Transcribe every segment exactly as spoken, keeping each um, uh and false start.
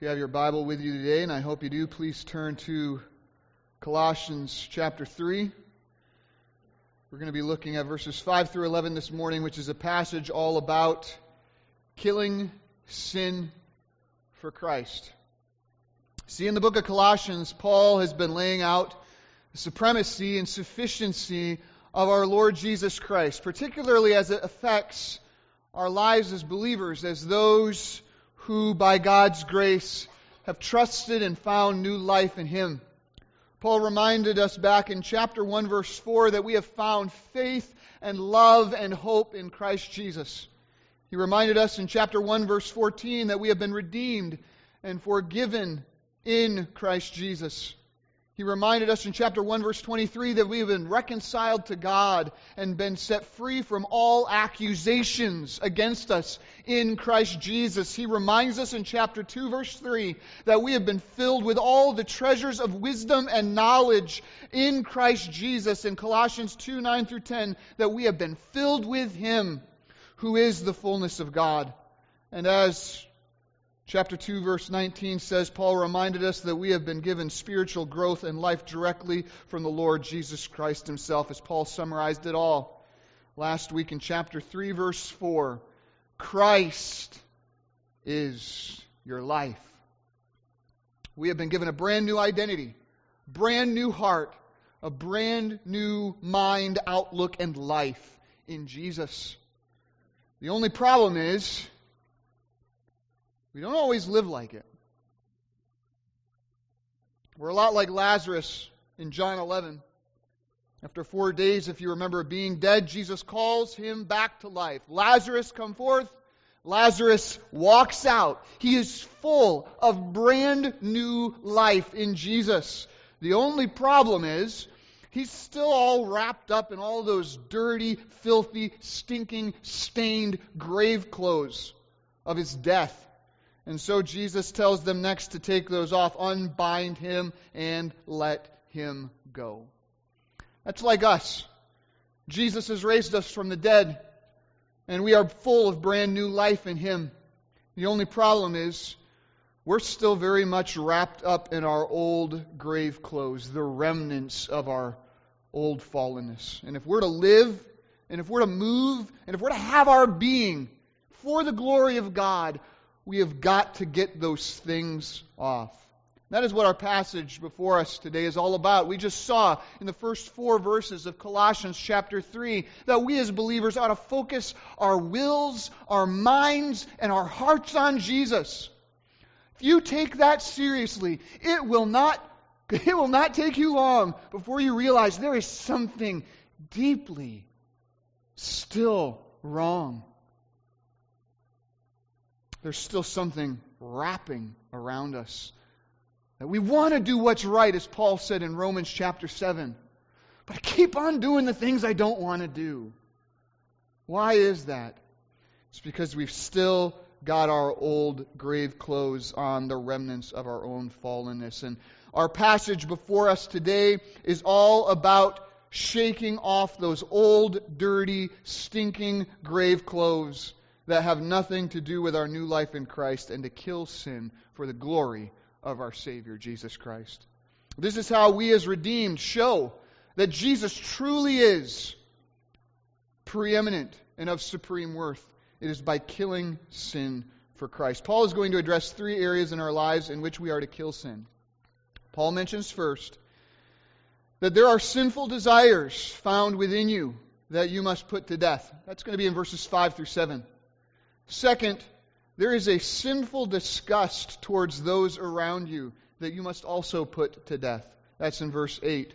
If you have your Bible with you today, and I hope you do, please turn to Colossians chapter three. We're going to be looking at verses five through eleven this morning, which is a passage all about killing sin for Christ. See, in the book of Colossians, Paul has been laying out the supremacy and sufficiency of our Lord Jesus Christ, particularly as it affects our lives as believers, as those who, by God's grace, have trusted and found new life in Him. Paul reminded us back in chapter one, verse four, that we have found faith and love and hope in Christ Jesus. He reminded us in chapter one, verse fourteen, that we have been redeemed and forgiven in Christ Jesus. He reminded us in chapter one, verse twenty-three, that we have been reconciled to God and been set free from all accusations against us in Christ Jesus. He reminds us in chapter two, verse three, that we have been filled with all the treasures of wisdom and knowledge in Christ Jesus. In Colossians two, nine through ten, that we have been filled with Him who is the fullness of God. And as chapter two, verse nineteen says, Paul reminded us that we have been given spiritual growth and life directly from the Lord Jesus Christ Himself, as Paul summarized it all last week in chapter three, verse four. Christ is your life. We have been given a brand new identity, brand new heart, a brand new mind, outlook, and life in Jesus. The only problem is, we don't always live like it. We're a lot like Lazarus in John eleven. After four days, if you remember, being dead, Jesus calls him back to life. Lazarus, come forth. Lazarus walks out. He is full of brand new life in Jesus. The only problem is, he's still all wrapped up in all those dirty, filthy, stinking, stained grave clothes of his death. And so Jesus tells them next to take those off, unbind him, and let him go. That's like us. Jesus has raised us from the dead, and we are full of brand new life in Him. The only problem is, we're still very much wrapped up in our old grave clothes, the remnants of our old fallenness. And if we're to live, and if we're to move, and if we're to have our being for the glory of God, we have got to get those things off. That is what our passage before us today is all about. We just saw in the first four verses of Colossians chapter three that we as believers ought to focus our wills, our minds, and our hearts on Jesus. If you take that seriously, it will not, it will not take you long before you realize there is something deeply still wrong. There's still something wrapping around us. That we want to do what's right, as Paul said in Romans chapter seven. But I keep on doing the things I don't want to do. Why is that? It's because we've still got our old grave clothes on, the remnants of our own fallenness. And our passage before us today is all about shaking off those old, dirty, stinking grave clothes that have nothing to do with our new life in Christ, and to kill sin for the glory of our Savior, Jesus Christ. This is how we as redeemed show that Jesus truly is preeminent and of supreme worth. It is by killing sin for Christ. Paul is going to address three areas in our lives in which we are to kill sin. Paul mentions first that there are sinful desires found within you that you must put to death. That's going to be in verses five through seven. Second, there is a sinful disgust towards those around you that you must also put to death. That's in verse eight.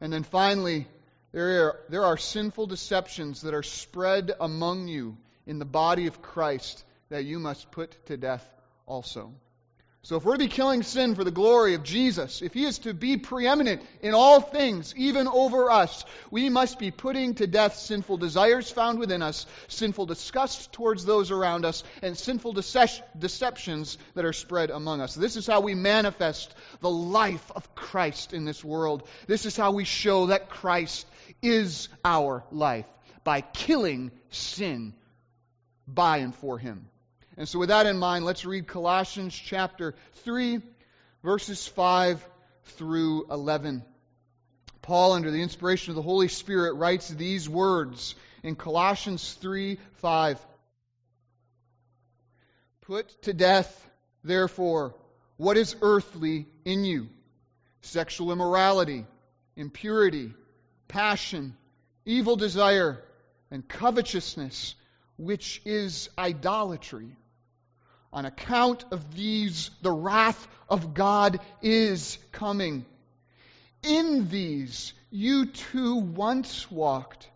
And then finally, there are, there are sinful deceptions that are spread among you in the body of Christ that you must put to death also. So if we're to be killing sin for the glory of Jesus, if He is to be preeminent in all things, even over us, we must be putting to death sinful desires found within us, sinful disgust towards those around us, and sinful dece- deceptions that are spread among us. This is how we manifest the life of Christ in this world. This is how we show that Christ is our life, by killing sin by and for Him. And so with that in mind, let's read Colossians chapter three, verses five through eleven. Paul, under the inspiration of the Holy Spirit, writes these words in Colossians three five. Put to death, therefore, what is earthly in you: sexual immorality, impurity, passion, evil desire, and covetousness, which is idolatry. On account of these, the wrath of God is coming. In these you too once walked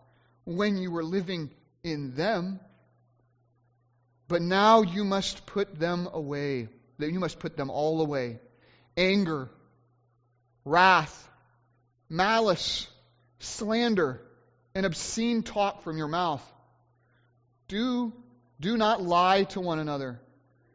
when you were living in them, but now you must put them away. That you must put them all away: anger, wrath, malice, slander, and obscene talk from your mouth. Do do not lie to one another,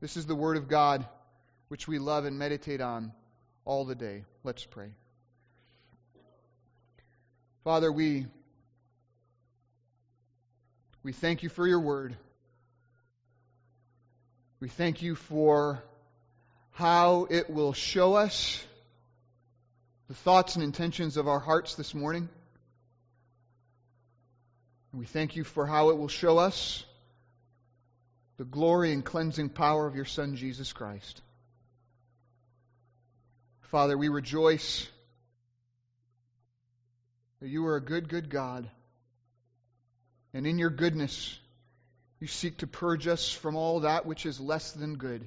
This is the Word of God, which we love and meditate on all the day. Let's pray. Father, we we thank you for your Word. We thank you for how it will show us the thoughts and intentions of our hearts this morning. And we thank you for how it will show us the glory and cleansing power of your Son, Jesus Christ. Father, we rejoice that you are a good, good God. And in your goodness, you seek to purge us from all that which is less than good.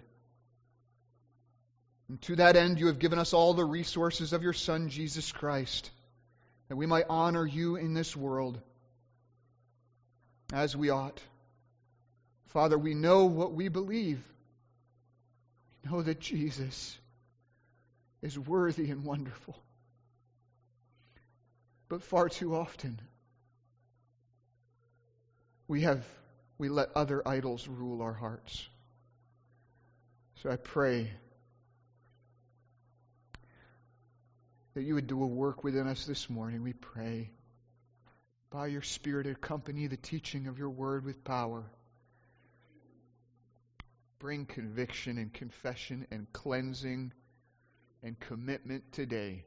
And to that end, you have given us all the resources of your Son, Jesus Christ, that we might honor you in this world as we ought. Father, we know what we believe. We know that Jesus is worthy and wonderful. But far too often, we have we let other idols rule our hearts. So I pray that you would do a work within us this morning, we pray. By your Spirit, accompany the teaching of your Word with power. Bring conviction and confession and cleansing and commitment today.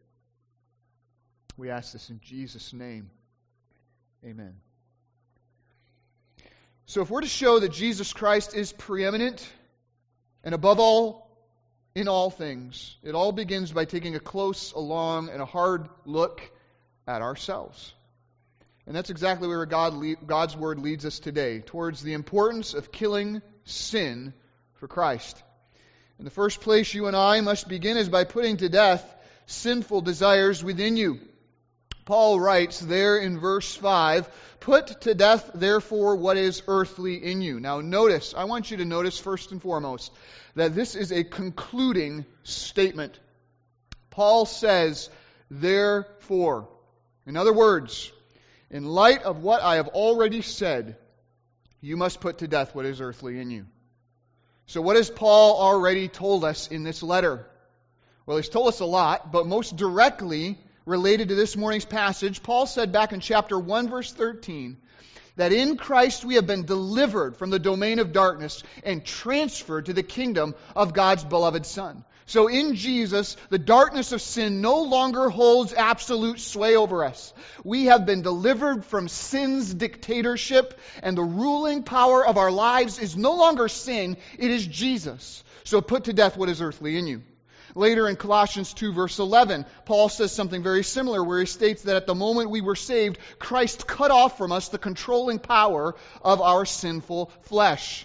We ask this in Jesus' name. Amen. So if we're to show that Jesus Christ is preeminent and above all, in all things, it all begins by taking a close, a long, and a hard look at ourselves. And that's exactly where God le- God's Word leads us today, towards the importance of killing sin for Christ. And the first place you and I must begin is by putting to death sinful desires within you. Paul writes there in verse five, put to death, therefore, what is earthly in you. Now notice, I want you to notice first and foremost, that this is a concluding statement. Paul says, therefore. In other words, in light of what I have already said, you must put to death what is earthly in you. So what has Paul already told us in this letter? Well, he's told us a lot, but most directly related to this morning's passage, Paul said back in chapter one, verse thirteen, that in Christ we have been delivered from the domain of darkness and transferred to the kingdom of God's beloved Son. So in Jesus, the darkness of sin no longer holds absolute sway over us. We have been delivered from sin's dictatorship, and the ruling power of our lives is no longer sin, it is Jesus. So put to death what is earthly in you. Later in Colossians two, verse eleven, Paul says something very similar where he states that at the moment we were saved, Christ cut off from us the controlling power of our sinful flesh.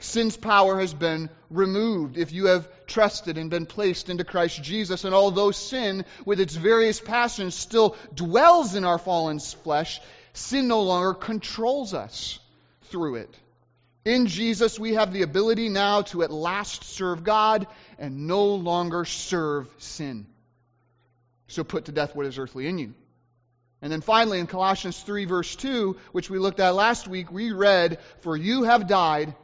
Sin's power has been removed if you have trusted and been placed into Christ Jesus. And although sin, with its various passions, still dwells in our fallen flesh, sin no longer controls us through it. In Jesus, we have the ability now to at last serve God and no longer serve sin. So put to death what is earthly in you. And then finally, in Colossians three, verse two, which we looked at last week, we read, "For you have died,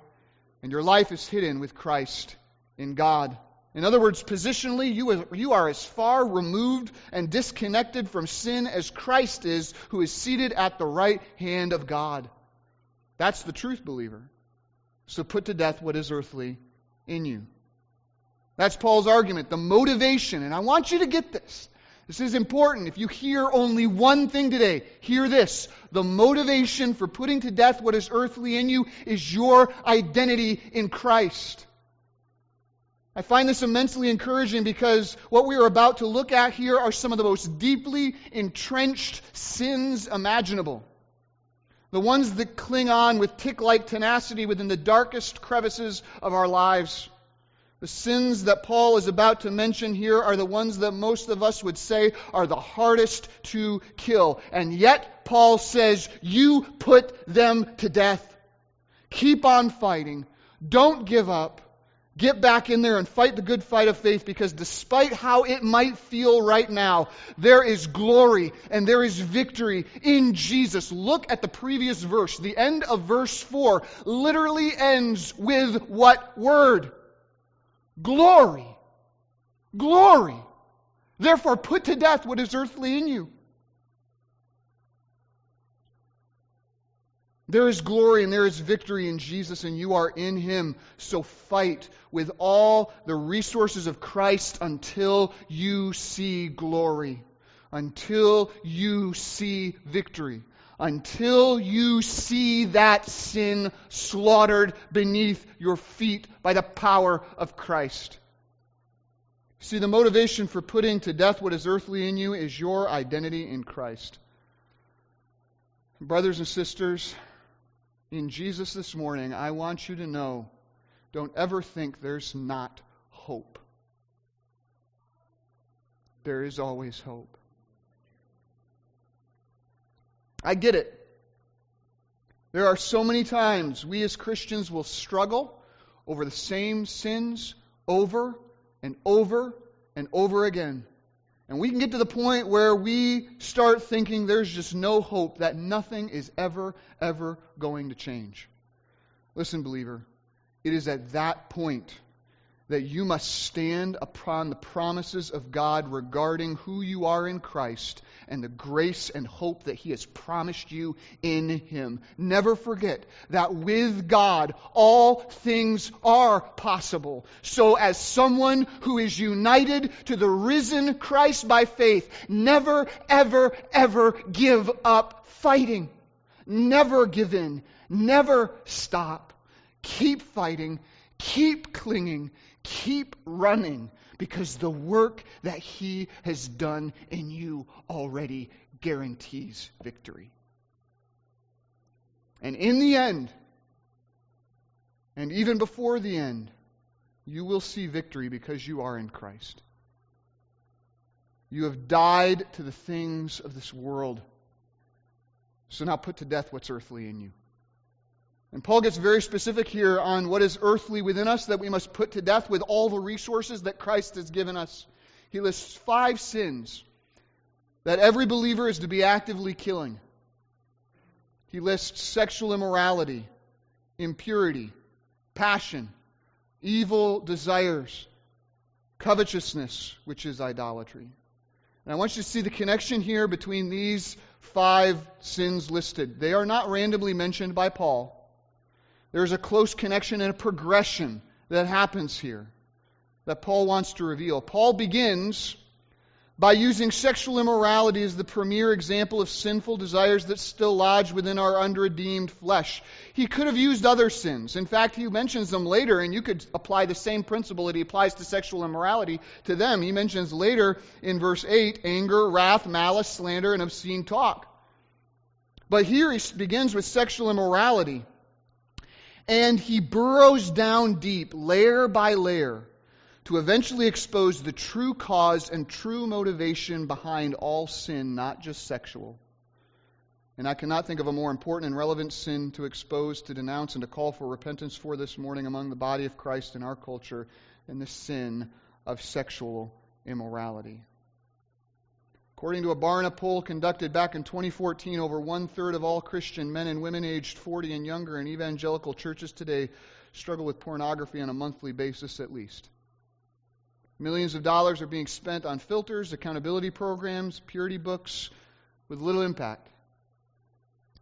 and your life is hidden with Christ in God." In other words, positionally, you, you are as far removed and disconnected from sin as Christ is, who is seated at the right hand of God. That's the truth, believer. So put to death what is earthly in you. That's Paul's argument, the motivation. And I want you to get this. This is important. If you hear only one thing today, hear this. The motivation for putting to death what is earthly in you is your identity in Christ. I find this immensely encouraging because what we are about to look at here are some of the most deeply entrenched sins imaginable. The ones that cling on with tick-like tenacity within the darkest crevices of our lives. The sins that Paul is about to mention here are the ones that most of us would say are the hardest to kill. And yet, Paul says, you put them to death. Keep on fighting. Don't give up. Get back in there and fight the good fight of faith, because despite how it might feel right now, there is glory and there is victory in Jesus. Look at the previous verse. The end of verse four literally ends with what word? Glory. Glory. Therefore, put to death what is earthly in you. There is glory and there is victory in Jesus, and you are in Him. So fight with all the resources of Christ until you see glory, until you see victory, until you see that sin slaughtered beneath your feet by the power of Christ. See, the motivation for putting to death what is earthly in you is your identity in Christ. Brothers and sisters, in Jesus this morning, I want you to know, don't ever think there's not hope. There is always hope. I get it. There are so many times we as Christians will struggle over the same sins over and over and over again. And we can get to the point where we start thinking there's just no hope, that nothing is ever, ever going to change. Listen, believer, it is at that point that you must stand upon the promises of God regarding who you are in Christ and the grace and hope that He has promised you in Him. Never forget that with God, all things are possible. So as someone who is united to the risen Christ by faith, never, ever, ever give up fighting. Never give in. Never stop. Keep fighting. Keep clinging. Keep running, because the work that He has done in you already guarantees victory. And in the end, and even before the end, you will see victory because you are in Christ. You have died to the things of this world. So now put to death what's earthly in you. And Paul gets very specific here on what is earthly within us that we must put to death with all the resources that Christ has given us. He lists five sins that every believer is to be actively killing. He lists sexual immorality, impurity, passion, evil desires, covetousness, which is idolatry. And I want you to see the connection here between these five sins listed. They are not randomly mentioned by Paul. There's a close connection and a progression that happens here that Paul wants to reveal. Paul begins by using sexual immorality as the premier example of sinful desires that still lodge within our unredeemed flesh. He could have used other sins. In fact, he mentions them later, and you could apply the same principle that he applies to sexual immorality to them. He mentions later in verse eight, anger, wrath, malice, slander, and obscene talk. But here he begins with sexual immorality. And he burrows down deep, layer by layer, to eventually expose the true cause and true motivation behind all sin, not just sexual. And I cannot think of a more important and relevant sin to expose, to denounce, and to call for repentance for this morning among the body of Christ in our culture than the sin of sexual immorality. According to a Barna poll conducted back in twenty fourteen, over one-third of all Christian men and women aged forty and younger in evangelical churches today struggle with pornography on a monthly basis at least. Millions of dollars are being spent on filters, accountability programs, purity books, with little impact.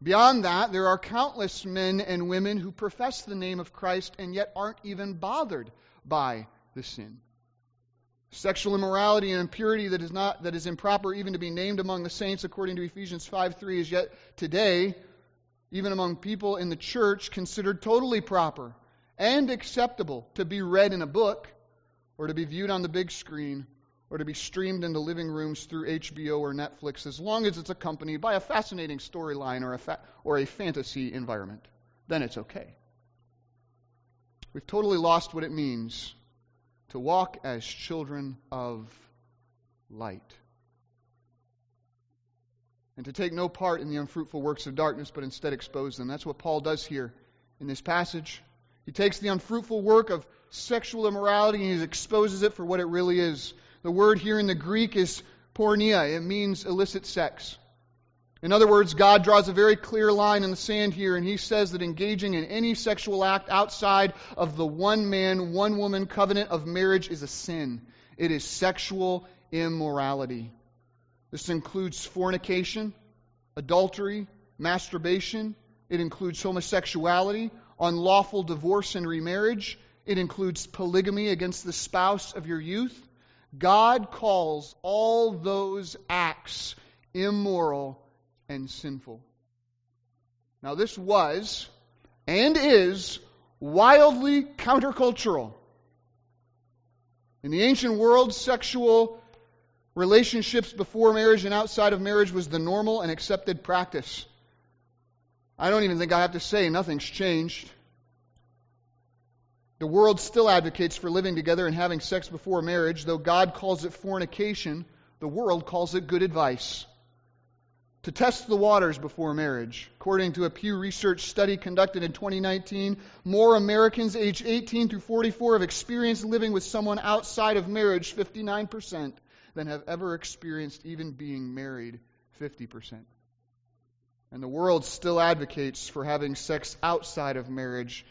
Beyond that, there are countless men and women who profess the name of Christ and yet aren't even bothered by the sin. Sexual immorality and impurity that is not that is improper even to be named among the saints, according to Ephesians five three, is yet today, even among people in the church, considered totally proper and acceptable to be read in a book or to be viewed on the big screen or to be streamed into living rooms through H B O or Netflix, as long as it's accompanied by a fascinating storyline or a fa- or a fantasy environment. Then it's okay. We've totally lost what it means to walk as children of light, and to take no part in the unfruitful works of darkness, but instead expose them. That's what Paul does here in this passage. He takes the unfruitful work of sexual immorality and he exposes it for what it really is. The word here in the Greek is porneia. It means illicit sex. In other words, God draws a very clear line in the sand here, and he says that engaging in any sexual act outside of the one-man, one-woman covenant of marriage is a sin. It is sexual immorality. This includes fornication, adultery, masturbation. It includes homosexuality, unlawful divorce and remarriage. It includes polygamy against the spouse of your youth. God calls all those acts immoral and sinful. Now, this was and is wildly countercultural. In the ancient world, sexual relationships before marriage and outside of marriage was the normal and accepted practice. I don't even think I have to say nothing's changed. The world still advocates for living together and having sex before marriage. Though God calls it fornication, the world calls it good advice. To test the waters before marriage. According to a Pew Research study conducted in twenty nineteen, more Americans aged eighteen through forty-four have experienced living with someone outside of marriage, fifty-nine percent, than have ever experienced even being married, fifty percent. And the world still advocates for having sex outside of marriage.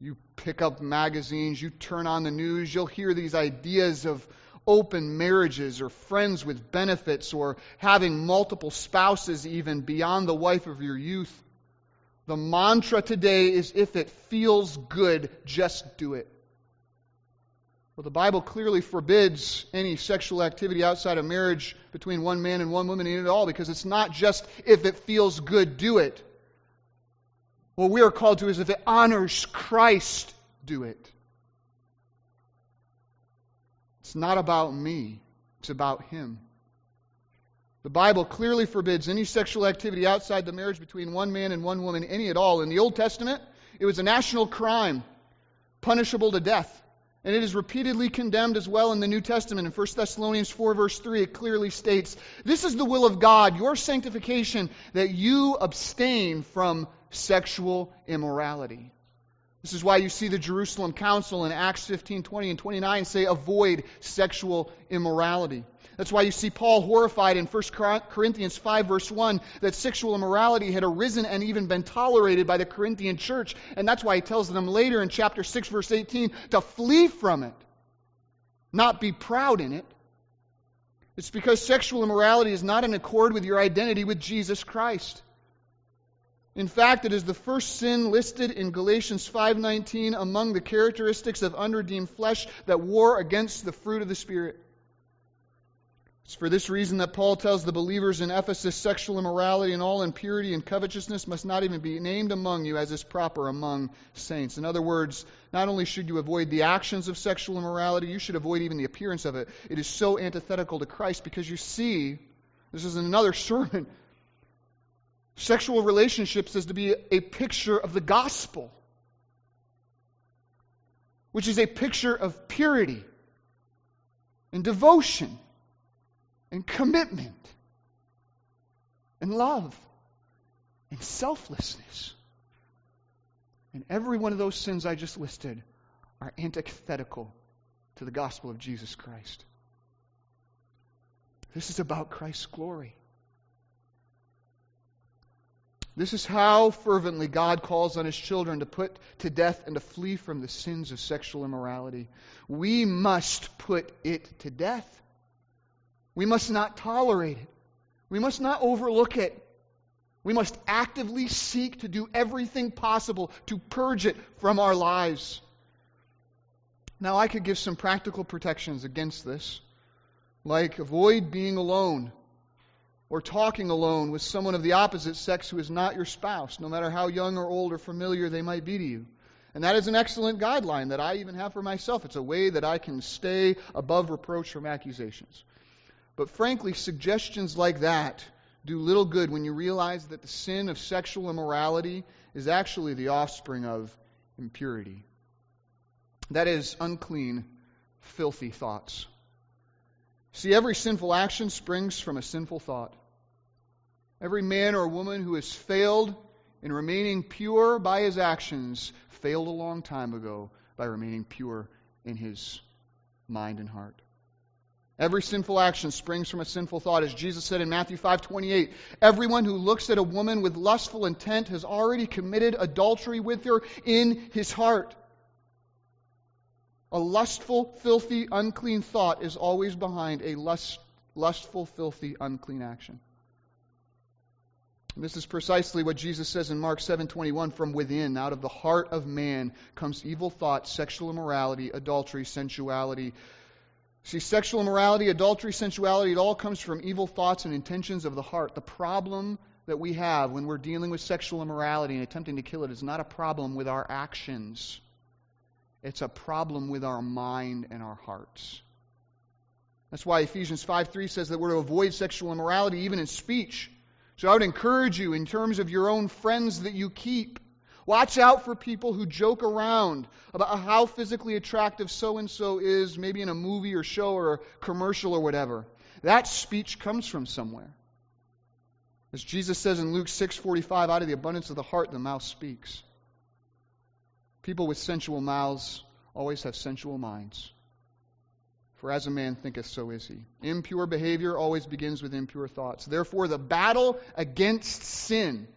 You pick up magazines, you turn on the news, you'll hear these ideas of open marriages or friends with benefits or having multiple spouses even beyond the wife of your youth. The mantra today is, if it feels good, just do it. Well, the Bible clearly forbids any sexual activity outside of marriage between one man and one woman in it all, because it's not just if it feels good, do it. What we are called to is, if it honors Christ, do it. It's not about me. It's about Him. The Bible clearly forbids any sexual activity outside the marriage between one man and one woman, any at all. In the Old Testament, it was a national crime, punishable to death. And it is repeatedly condemned as well in the New Testament. In First Thessalonians four, verse three, it clearly states, "This is the will of God, your sanctification, that you abstain from sexual immorality." This is why you see the Jerusalem Council in Acts fifteen, twenty, and twenty-nine say, avoid sexual immorality. That's why you see Paul horrified in First Corinthians five, verse one, that sexual immorality had arisen and even been tolerated by the Corinthian church. And that's why he tells them later in chapter six, verse eighteen, to flee from it, not be proud in it. It's because sexual immorality is not in accord with your identity with Jesus Christ. In fact, it is the first sin listed in Galatians five nineteen among the characteristics of unredeemed flesh that war against the fruit of the Spirit. It's for this reason that Paul tells the believers in Ephesus, sexual immorality and all impurity and covetousness must not even be named among you as is proper among saints. In other words, not only should you avoid the actions of sexual immorality, you should avoid even the appearance of it. It is so antithetical to Christ, because you see, this is another sermon, sexual relationships is to be a picture of the gospel, which is a picture of purity and devotion and commitment and love. and selflessness. And every one of those sins I just listed are antithetical to the gospel of Jesus Christ. This is about Christ's glory. This is how fervently God calls on His children to put to death and to flee from the sins of sexual immorality. We must put it to death. We must not tolerate it. We must not overlook it. We must actively seek to do everything possible to purge it from our lives. Now, I could give some practical protections against this, like avoid being alone or talking alone with someone of the opposite sex who is not your spouse, no matter how young or old or familiar they might be to you. And that is an excellent guideline that I even have for myself. It's a way that I can stay above reproach from accusations. But frankly, suggestions like that do little good when you realize that the sin of sexual immorality is actually the offspring of impurity. That is, unclean, filthy thoughts. See, every sinful action springs from a sinful thought. Every man or woman who has failed in remaining pure by his actions failed a long time ago by remaining pure in his mind and heart. Every sinful action springs from a sinful thought. As Jesus said in Matthew five twenty-eight, everyone who looks at a woman with lustful intent has already committed adultery with her in his heart. A lustful, filthy, unclean thought is always behind a lust, lustful, filthy, unclean action. And this is precisely what Jesus says in Mark seven twenty-one, from within, out of the heart of man, comes evil thoughts, sexual immorality, adultery, sensuality. See, sexual immorality, adultery, sensuality, it all comes from evil thoughts and intentions of the heart. The problem that we have when we're dealing with sexual immorality and attempting to kill it is not a problem with our actions. It's a problem with our mind and our hearts. That's why Ephesians five three says that we're to avoid sexual immorality even in speech. So I would encourage you, in terms of your own friends that you keep, watch out for people who joke around about how physically attractive so-and-so is, maybe in a movie or show or a commercial or whatever. That speech comes from somewhere. As Jesus says in Luke six forty-five, out of the abundance of the heart, the mouth speaks. People with sensual mouths always have sensual minds. For as a man thinketh, so is he. Impure behavior always begins with impure thoughts. Therefore, the battle against sin,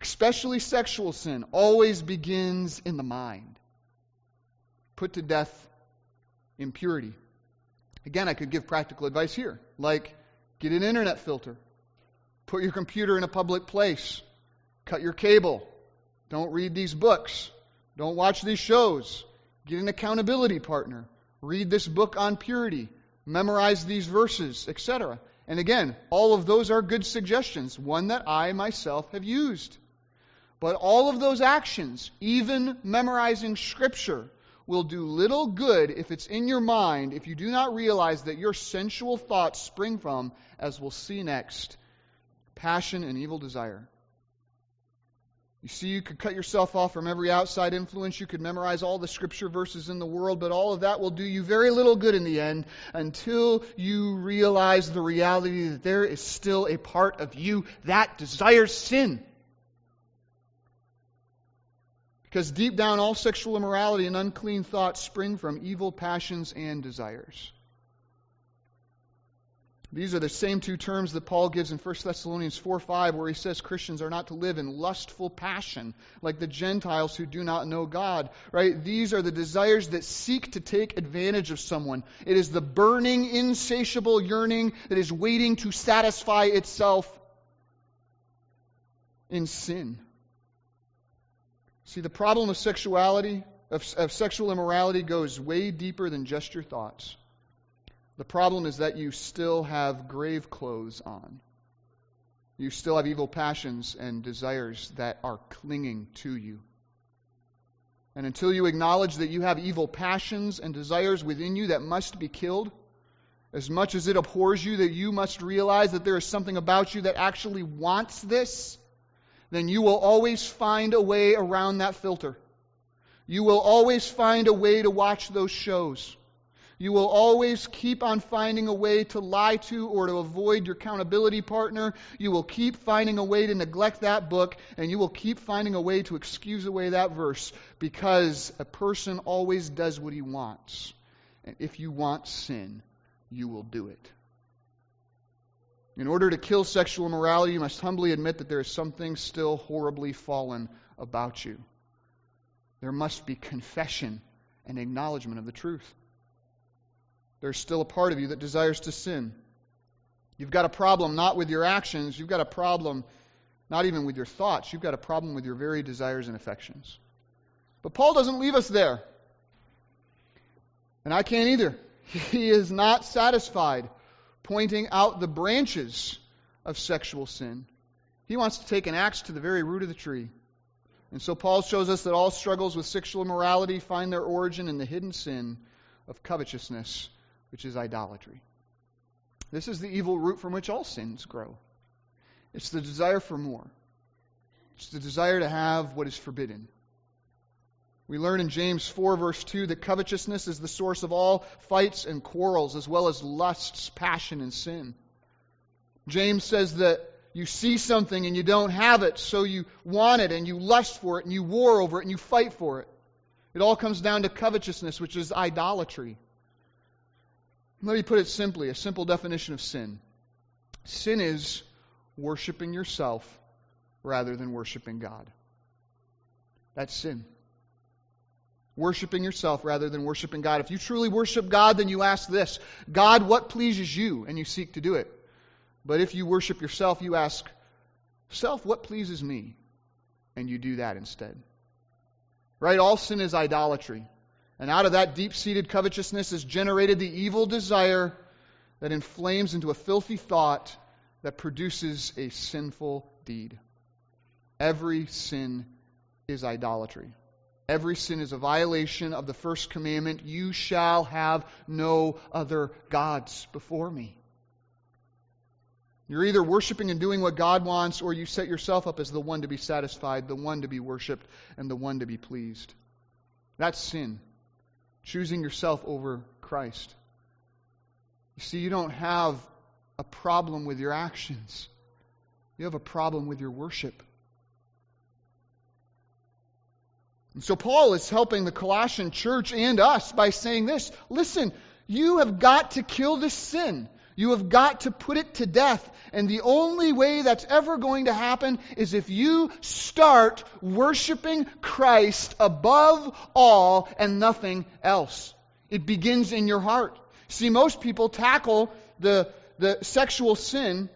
especially sexual sin, always begins in the mind. Put to death impurity. Again, I could give practical advice here, like get an internet filter, put your computer in a public place, cut your cable, don't read these books. Don't watch these shows. Get an accountability partner. Read this book on purity. Memorize these verses, et cetera. And again, all of those are good suggestions, one that I myself have used. But all of those actions, even memorizing Scripture, will do little good if it's in your mind, if you do not realize that your sensual thoughts spring from, as we'll see next, passion and evil desire. You see, you could cut yourself off from every outside influence. You could memorize all the scripture verses in the world, but all of that will do you very little good in the end until you realize the reality that there is still a part of you that desires sin. Because deep down, all sexual immorality and unclean thoughts spring from evil passions and desires. These are the same two terms that Paul gives in First Thessalonians four five, where he says Christians are not to live in lustful passion like the Gentiles who do not know God. Right? These are the desires that seek to take advantage of someone. It is the burning, insatiable yearning that is waiting to satisfy itself in sin. See, the problem of sexuality, of, of sexual immorality goes way deeper than just your thoughts. The problem is that you still have grave clothes on. You still have evil passions and desires that are clinging to you. And until you acknowledge that you have evil passions and desires within you that must be killed, as much as it abhors you, that you must realize that there is something about you that actually wants this, then you will always find a way around that filter. You will always find a way to watch those shows. You will always keep on finding a way to lie to or to avoid your accountability partner. You will keep finding a way to neglect that book, and you will keep finding a way to excuse away that verse, because a person always does what he wants. And if you want sin, you will do it. In order to kill sexual immorality, you must humbly admit that there is something still horribly fallen about you. There must be confession and acknowledgement of the truth. There's still a part of you that desires to sin. You've got a problem not with your actions. You've got a problem not even with your thoughts. You've got a problem with your very desires and affections. But Paul doesn't leave us there. And I can't either. He is not satisfied pointing out the branches of sexual sin. He wants to take an axe to the very root of the tree. And so Paul shows us that all struggles with sexual immorality find their origin in the hidden sin of covetousness, which is idolatry. This is the evil root from which all sins grow. It's the desire for more. It's the desire to have what is forbidden. We learn in James four, verse two, that covetousness is the source of all fights and quarrels, as well as lusts, passion, and sin. James says that you see something and you don't have it, so you want it and you lust for it and you war over it and you fight for it. It all comes down to covetousness, which is idolatry. Let me put it simply, a simple definition of sin. Sin is worshiping yourself rather than worshiping God. That's sin. Worshipping yourself rather than worshiping God. If you truly worship God, then you ask this: God, what pleases you? And you seek to do it. But if you worship yourself, you ask, self, what pleases me? And you do that instead. Right? All sin is idolatry. And out of that deep-seated covetousness is generated the evil desire that inflames into a filthy thought that produces a sinful deed. Every sin is idolatry. Every sin is a violation of the first commandment, you shall have no other gods before me. You're either worshiping and doing what God wants, or you set yourself up as the one to be satisfied, the one to be worshipped, and the one to be pleased. That's sin, choosing yourself over Christ. You see, you don't have a problem with your actions. You have a problem with your worship. And so Paul is helping the Colossian church and us by saying this: listen, you have got to kill this sin. You have got to put it to death. And the only way that's ever going to happen is if you start worshiping Christ above all and nothing else. It begins in your heart. See, most people tackle the, the sexual sin.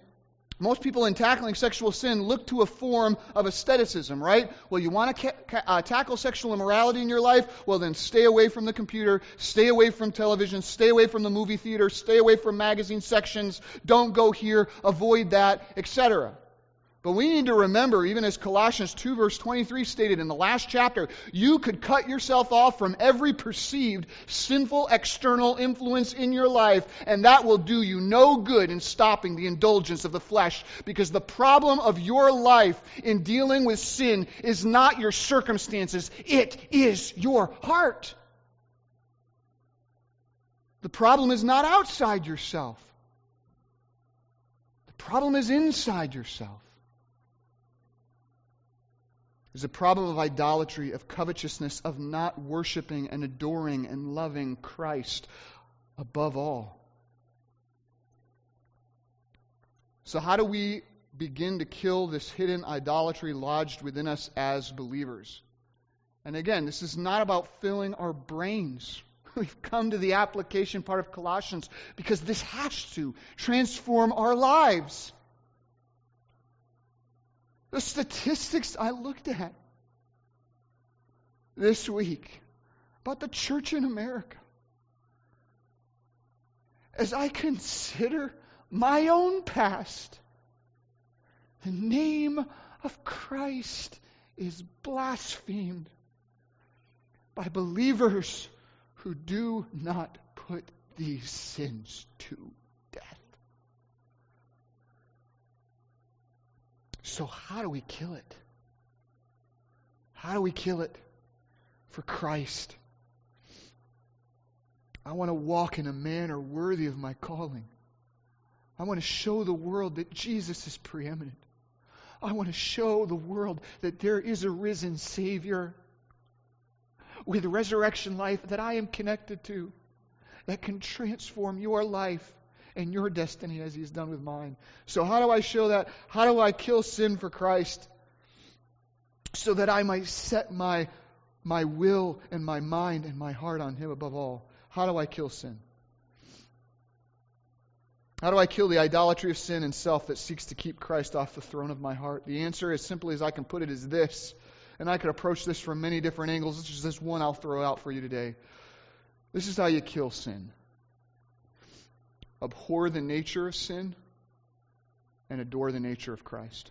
Most people in tackling sexual sin look to a form of asceticism, right? Well, you want to ca- ca- uh, tackle sexual immorality in your life? Well, then stay away from the computer, stay away from television, stay away from the movie theater, stay away from magazine sections, don't go here, avoid that, et cetera. But we need to remember, even as Colossians two verse twenty-three stated in the last chapter, you could cut yourself off from every perceived sinful external influence in your life, and that will do you no good in stopping the indulgence of the flesh, because the problem of your life in dealing with sin is not your circumstances, it is your heart. The problem is not outside yourself. The problem is inside yourself. Is a problem of idolatry, of covetousness, of not worshiping and adoring and loving Christ above all. So how do we begin to kill this hidden idolatry lodged within us as believers? And again, this is not about filling our brains. We've come to the application part of Colossians because this has to transform our lives. The statistics I looked at this week about the church in America, as I consider my own past, the name of Christ is blasphemed by believers who do not put these sins to death. So how do we kill it? How do we kill it for Christ? I want to walk in a manner worthy of my calling. I want to show the world that Jesus is preeminent. I want to show the world that there is a risen Savior with resurrection life that I am connected to, that can transform your life and your destiny as He's done with mine. So how do I show that? How do I kill sin for Christ so that I might set my my will and my mind and my heart on Him above all? How do I kill sin? How do I kill the idolatry of sin and self that seeks to keep Christ off the throne of my heart? The answer, as simply as I can put it, is this. And I could approach this from many different angles. This is this one I'll throw out for you today. This is how you kill sin. Abhor the nature of sin and adore the nature of Christ.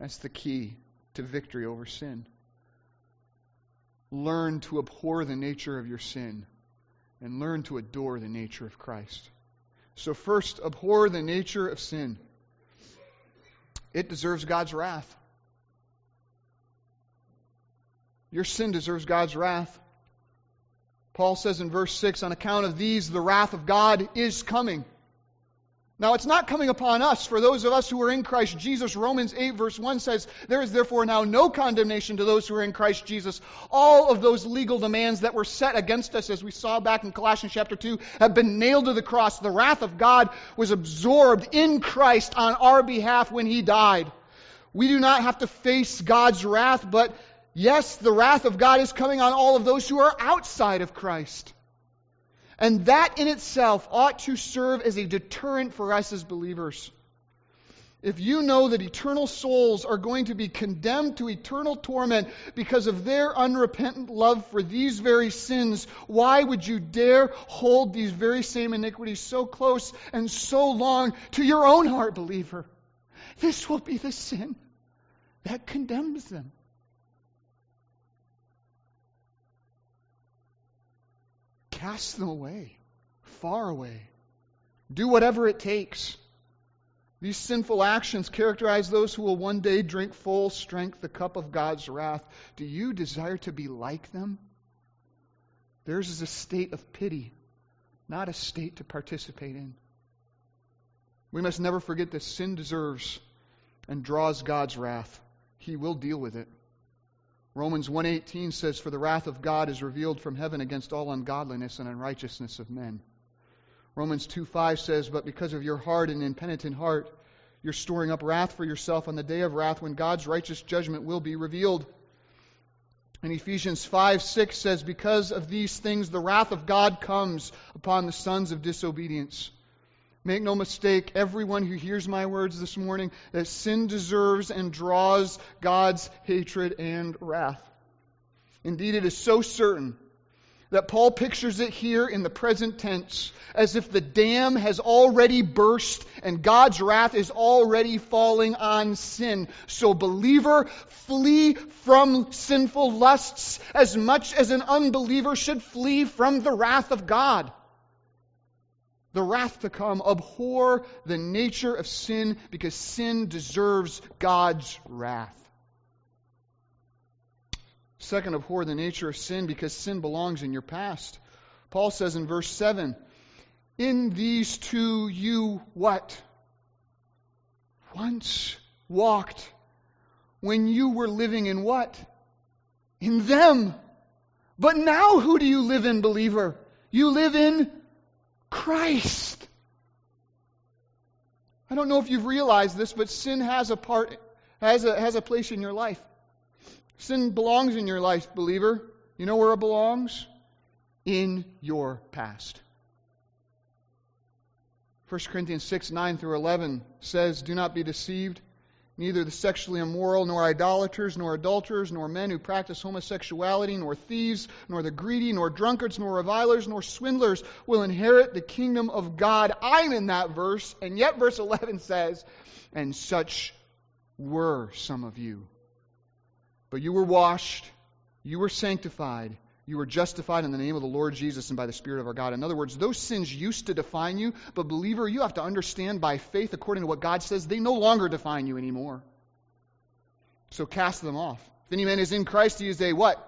That's the key to victory over sin. Learn to abhor the nature of your sin and learn to adore the nature of Christ. So first, abhor the nature of sin. It deserves God's wrath. Your sin deserves God's wrath. Paul says in verse six, on account of these, the wrath of God is coming. Now, it's not coming upon us. For those of us who are in Christ Jesus, Romans eight verse one says, there is therefore now no condemnation to those who are in Christ Jesus. All of those legal demands that were set against us, as we saw back in Colossians chapter two, have been nailed to the cross. The wrath of God was absorbed in Christ on our behalf when He died. We do not have to face God's wrath, but yes, the wrath of God is coming on all of those who are outside of Christ. And that in itself ought to serve as a deterrent for us as believers. If you know that eternal souls are going to be condemned to eternal torment because of their unrepentant love for these very sins, why would you dare hold these very same iniquities so close and so long to your own heart, believer? This will be the sin that condemns them. Cast them away, far away. Do whatever it takes. These sinful actions characterize those who will one day drink full strength the cup of God's wrath. Do you desire to be like them? Theirs is a state of pity, not a state to participate in. We must never forget that sin deserves and draws God's wrath. He will deal with it. Romans one eighteen says, for the wrath of God is revealed from heaven against all ungodliness and unrighteousness of men. Romans two five says, but because of your hard and impenitent heart, you're storing up wrath for yourself on the day of wrath when God's righteous judgment will be revealed. And Ephesians five six says, because of these things, the wrath of God comes upon the sons of disobedience. Make no mistake, everyone who hears my words this morning, that sin deserves and draws God's hatred and wrath. Indeed, it is so certain that Paul pictures it here in the present tense as if the dam has already burst and God's wrath is already falling on sin. So, believer, flee from sinful lusts as much as an unbeliever should flee from the wrath of God. The wrath to come. Abhor the nature of sin because sin deserves God's wrath. Second, abhor the nature of sin because sin belongs in your past. Paul says in verse seven, in these two you what? Once walked when you were living in what? In them. But now who do you live in, believer? You live in Christ. I don't know if you've realized this, but sin has a part, has a has a place in your life. Sin belongs in your life, believer. You know where it belongs? In your past. First Corinthians six nine through eleven says, do not be deceived. Neither the sexually immoral, nor idolaters, nor adulterers, nor men who practice homosexuality, nor thieves, nor the greedy, nor drunkards, nor revilers, nor swindlers will inherit the kingdom of God. I'm in that verse, and yet verse eleven says, and such were some of you. But you were washed, you were sanctified, you were justified in the name of the Lord Jesus and by the Spirit of our God. In other words, those sins used to define you, but believer, you have to understand by faith, according to what God says, they no longer define you anymore. So cast them off. If any man is in Christ, he is a what?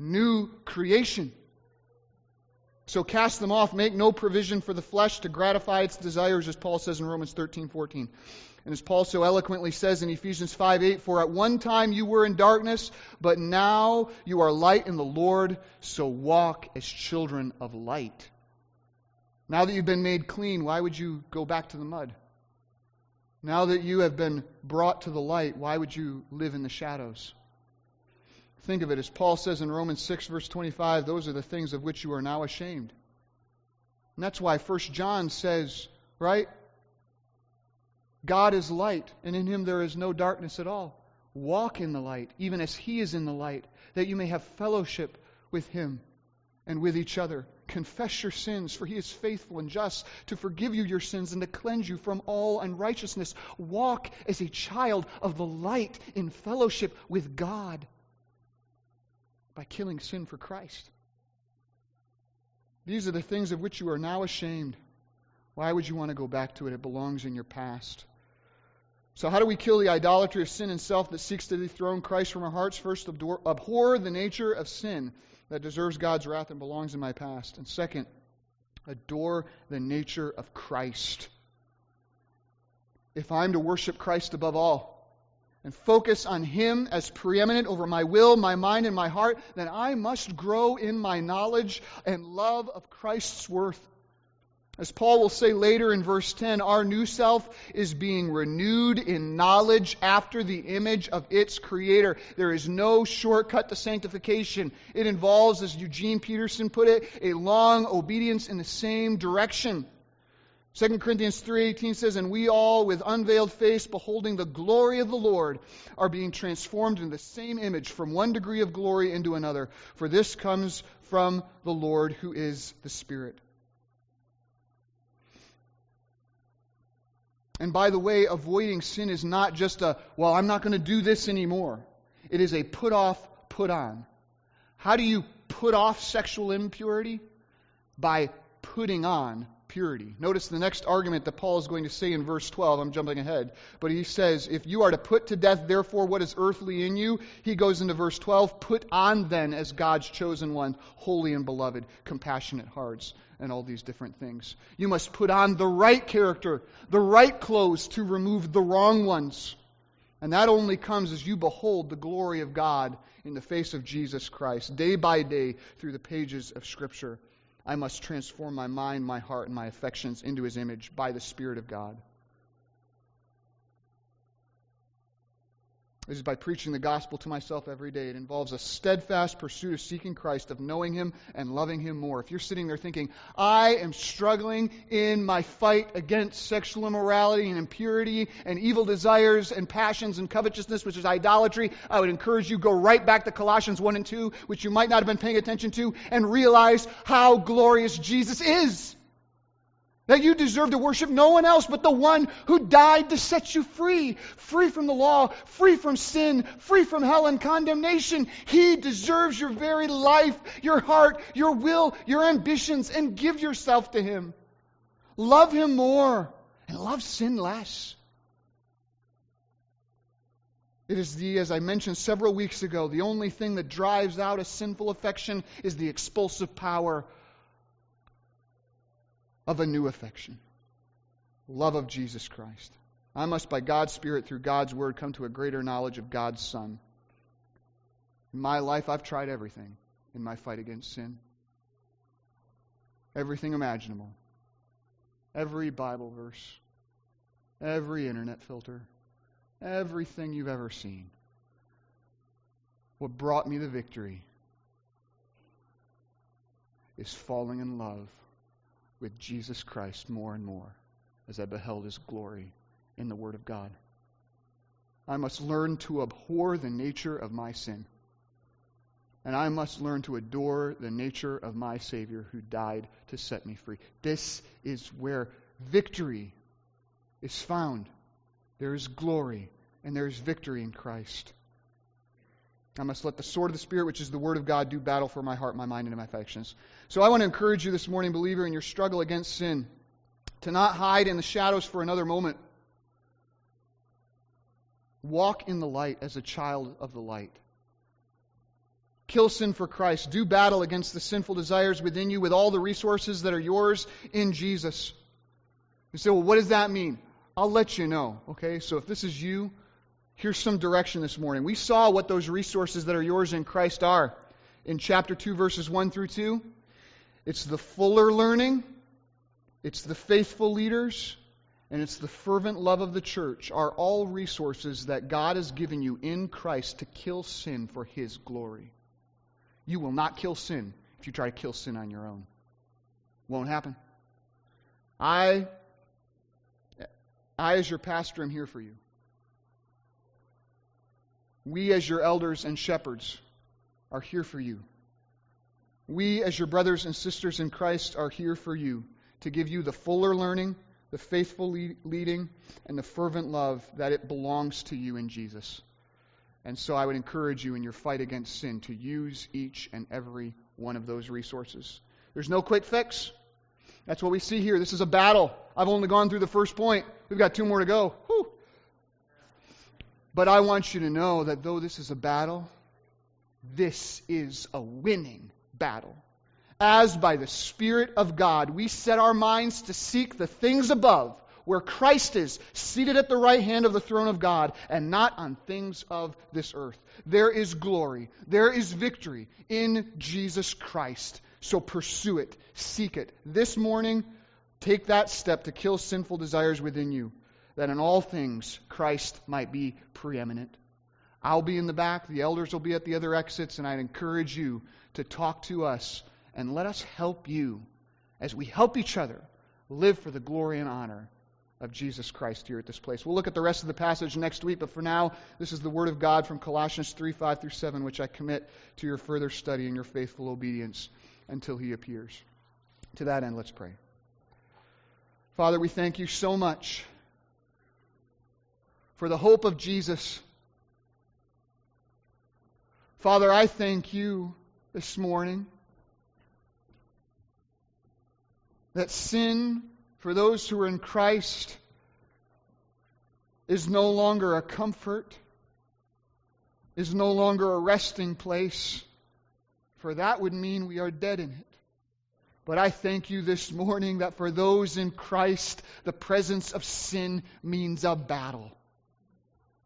New creation. So cast them off, make no provision for the flesh to gratify its desires, as Paul says in Romans thirteen fourteen. And as Paul so eloquently says in Ephesians five eight, for at one time you were in darkness, but now you are light in the Lord, so walk as children of light. Now that you've been made clean, why would you go back to the mud? Now that you have been brought to the light, why would you live in the shadows? Think of it, as Paul says in Romans six, verse twenty-five, those are the things of which you are now ashamed. And that's why First John says, right? God is light, and in him there is no darkness at all. Walk in the light, even as he is in the light, that you may have fellowship with him and with each other. Confess your sins, for he is faithful and just to forgive you your sins and to cleanse you from all unrighteousness. Walk as a child of the light in fellowship with God, by killing sin for Christ. These are the things of which you are now ashamed. Why would you want to go back to it? It belongs in your past. So how do we kill the idolatry of sin and self that seeks to dethrone Christ from our hearts? First, abhor the nature of sin that deserves God's wrath and belongs in my past. And second, adore the nature of Christ. If I'm to worship Christ above all, and focus on him as preeminent over my will, my mind, and my heart, then I must grow in my knowledge and love of Christ's worth. As Paul will say later in verse ten, our new self is being renewed in knowledge after the image of its creator. There is no shortcut to sanctification. It involves, as Eugene Peterson put it, a long obedience in the same direction. Second Corinthians three eighteen says, and we all, with unveiled face, beholding the glory of the Lord, are being transformed into the same image from one degree of glory into another. For this comes from the Lord who is the Spirit. And by the way, avoiding sin is not just a, well, I'm not going to do this anymore. It is a put off, put on. How do you put off sexual impurity? By putting on purity. Notice the next argument that Paul is going to say in verse twelve. I'm jumping ahead. But he says, if you are to put to death, therefore, what is earthly in you, he goes into verse twelve, put on then as God's chosen one, holy and beloved, compassionate hearts, and all these different things. You must put on the right character, the right clothes to remove the wrong ones. And that only comes as you behold the glory of God in the face of Jesus Christ, day by day through the pages of Scripture. I must transform my mind, my heart, and my affections into His image by the Spirit of God. This is by preaching the gospel to myself every day. It involves a steadfast pursuit of seeking Christ, of knowing Him and loving Him more. If you're sitting there thinking, I am struggling in my fight against sexual immorality and impurity and evil desires and passions and covetousness, which is idolatry, I would encourage you to go right back to Colossians one and two, which you might not have been paying attention to, and realize how glorious Jesus is. That you deserve to worship no one else but the one who died to set you free. Free from the law, free from sin, free from hell and condemnation. He deserves your very life, your heart, your will, your ambitions, and give yourself to Him. Love Him more and love sin less. It is the, as I mentioned several weeks ago, the only thing that drives out a sinful affection is the expulsive power of a new affection, love of Jesus Christ. I must, by God's Spirit, through God's Word, come to a greater knowledge of God's Son. In my life, I've tried everything in my fight against sin. Everything imaginable. Every Bible verse. Every internet filter. Everything you've ever seen. What brought me the victory is falling in love with Jesus Christ more and more as I beheld His glory in the Word of God. I must learn to abhor the nature of my sin. And I must learn to adore the nature of my Savior who died to set me free. This is where victory is found. There is glory and there is victory in Christ. I must let the sword of the Spirit, which is the Word of God, do battle for my heart, my mind, and my affections. So I want to encourage you this morning, believer, in your struggle against sin, to not hide in the shadows for another moment. Walk in the light as a child of the light. Kill sin for Christ. Do battle against the sinful desires within you with all the resources that are yours in Jesus. You say, well, what does that mean? I'll let you know. Okay, so if this is you, here's some direction this morning. We saw what those resources that are yours in Christ are. In chapter two, verses one through two, it's the fuller learning, it's the faithful leaders, and it's the fervent love of the church are all resources that God has given you in Christ to kill sin for His glory. You will not kill sin if you try to kill sin on your own. Won't happen. I, I as your pastor, am here for you. We as your elders and shepherds are here for you. We as your brothers and sisters in Christ are here for you to give you the fuller learning, the faithful lead, leading, and the fervent love that it belongs to you in Jesus. And so I would encourage you in your fight against sin to use each and every one of those resources. There's no quick fix. That's what we see here. This is a battle. I've only gone through the first point. We've got two more to go. Whew. But I want you to know that though this is a battle, this is a winning battle. As by the Spirit of God, we set our minds to seek the things above, where Christ is seated at the right hand of the throne of God, and not on things of this earth. There is glory. There is victory in Jesus Christ. So pursue it. Seek it. This morning, take that step to kill sinful desires within you, that in all things Christ might be preeminent. I'll be in the back. The elders will be at the other exits, and I'd encourage you to talk to us and let us help you as we help each other live for the glory and honor of Jesus Christ here at this place. We'll look at the rest of the passage next week, but for now, this is the Word of God from Colossians three, five through seven, which I commit to your further study and your faithful obedience until He appears. To that end, let's pray. Father, we thank You so much for the hope of Jesus. Father, I thank You this morning that sin, for those who are in Christ, is no longer a comfort, is no longer a resting place, for that would mean we are dead in it. But I thank You this morning that for those in Christ, the presence of sin means a battle.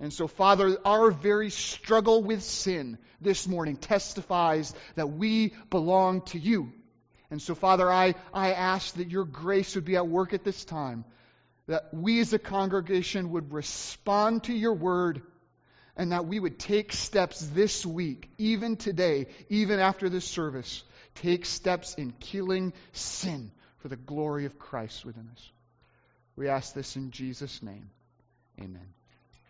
And so, Father, our very struggle with sin this morning testifies that we belong to You. And so, Father, I, I ask that Your grace would be at work at this time, that we as a congregation would respond to Your word, and that we would take steps this week, even today, even after this service, take steps in killing sin for the glory of Christ within us. We ask this in Jesus' name. Amen.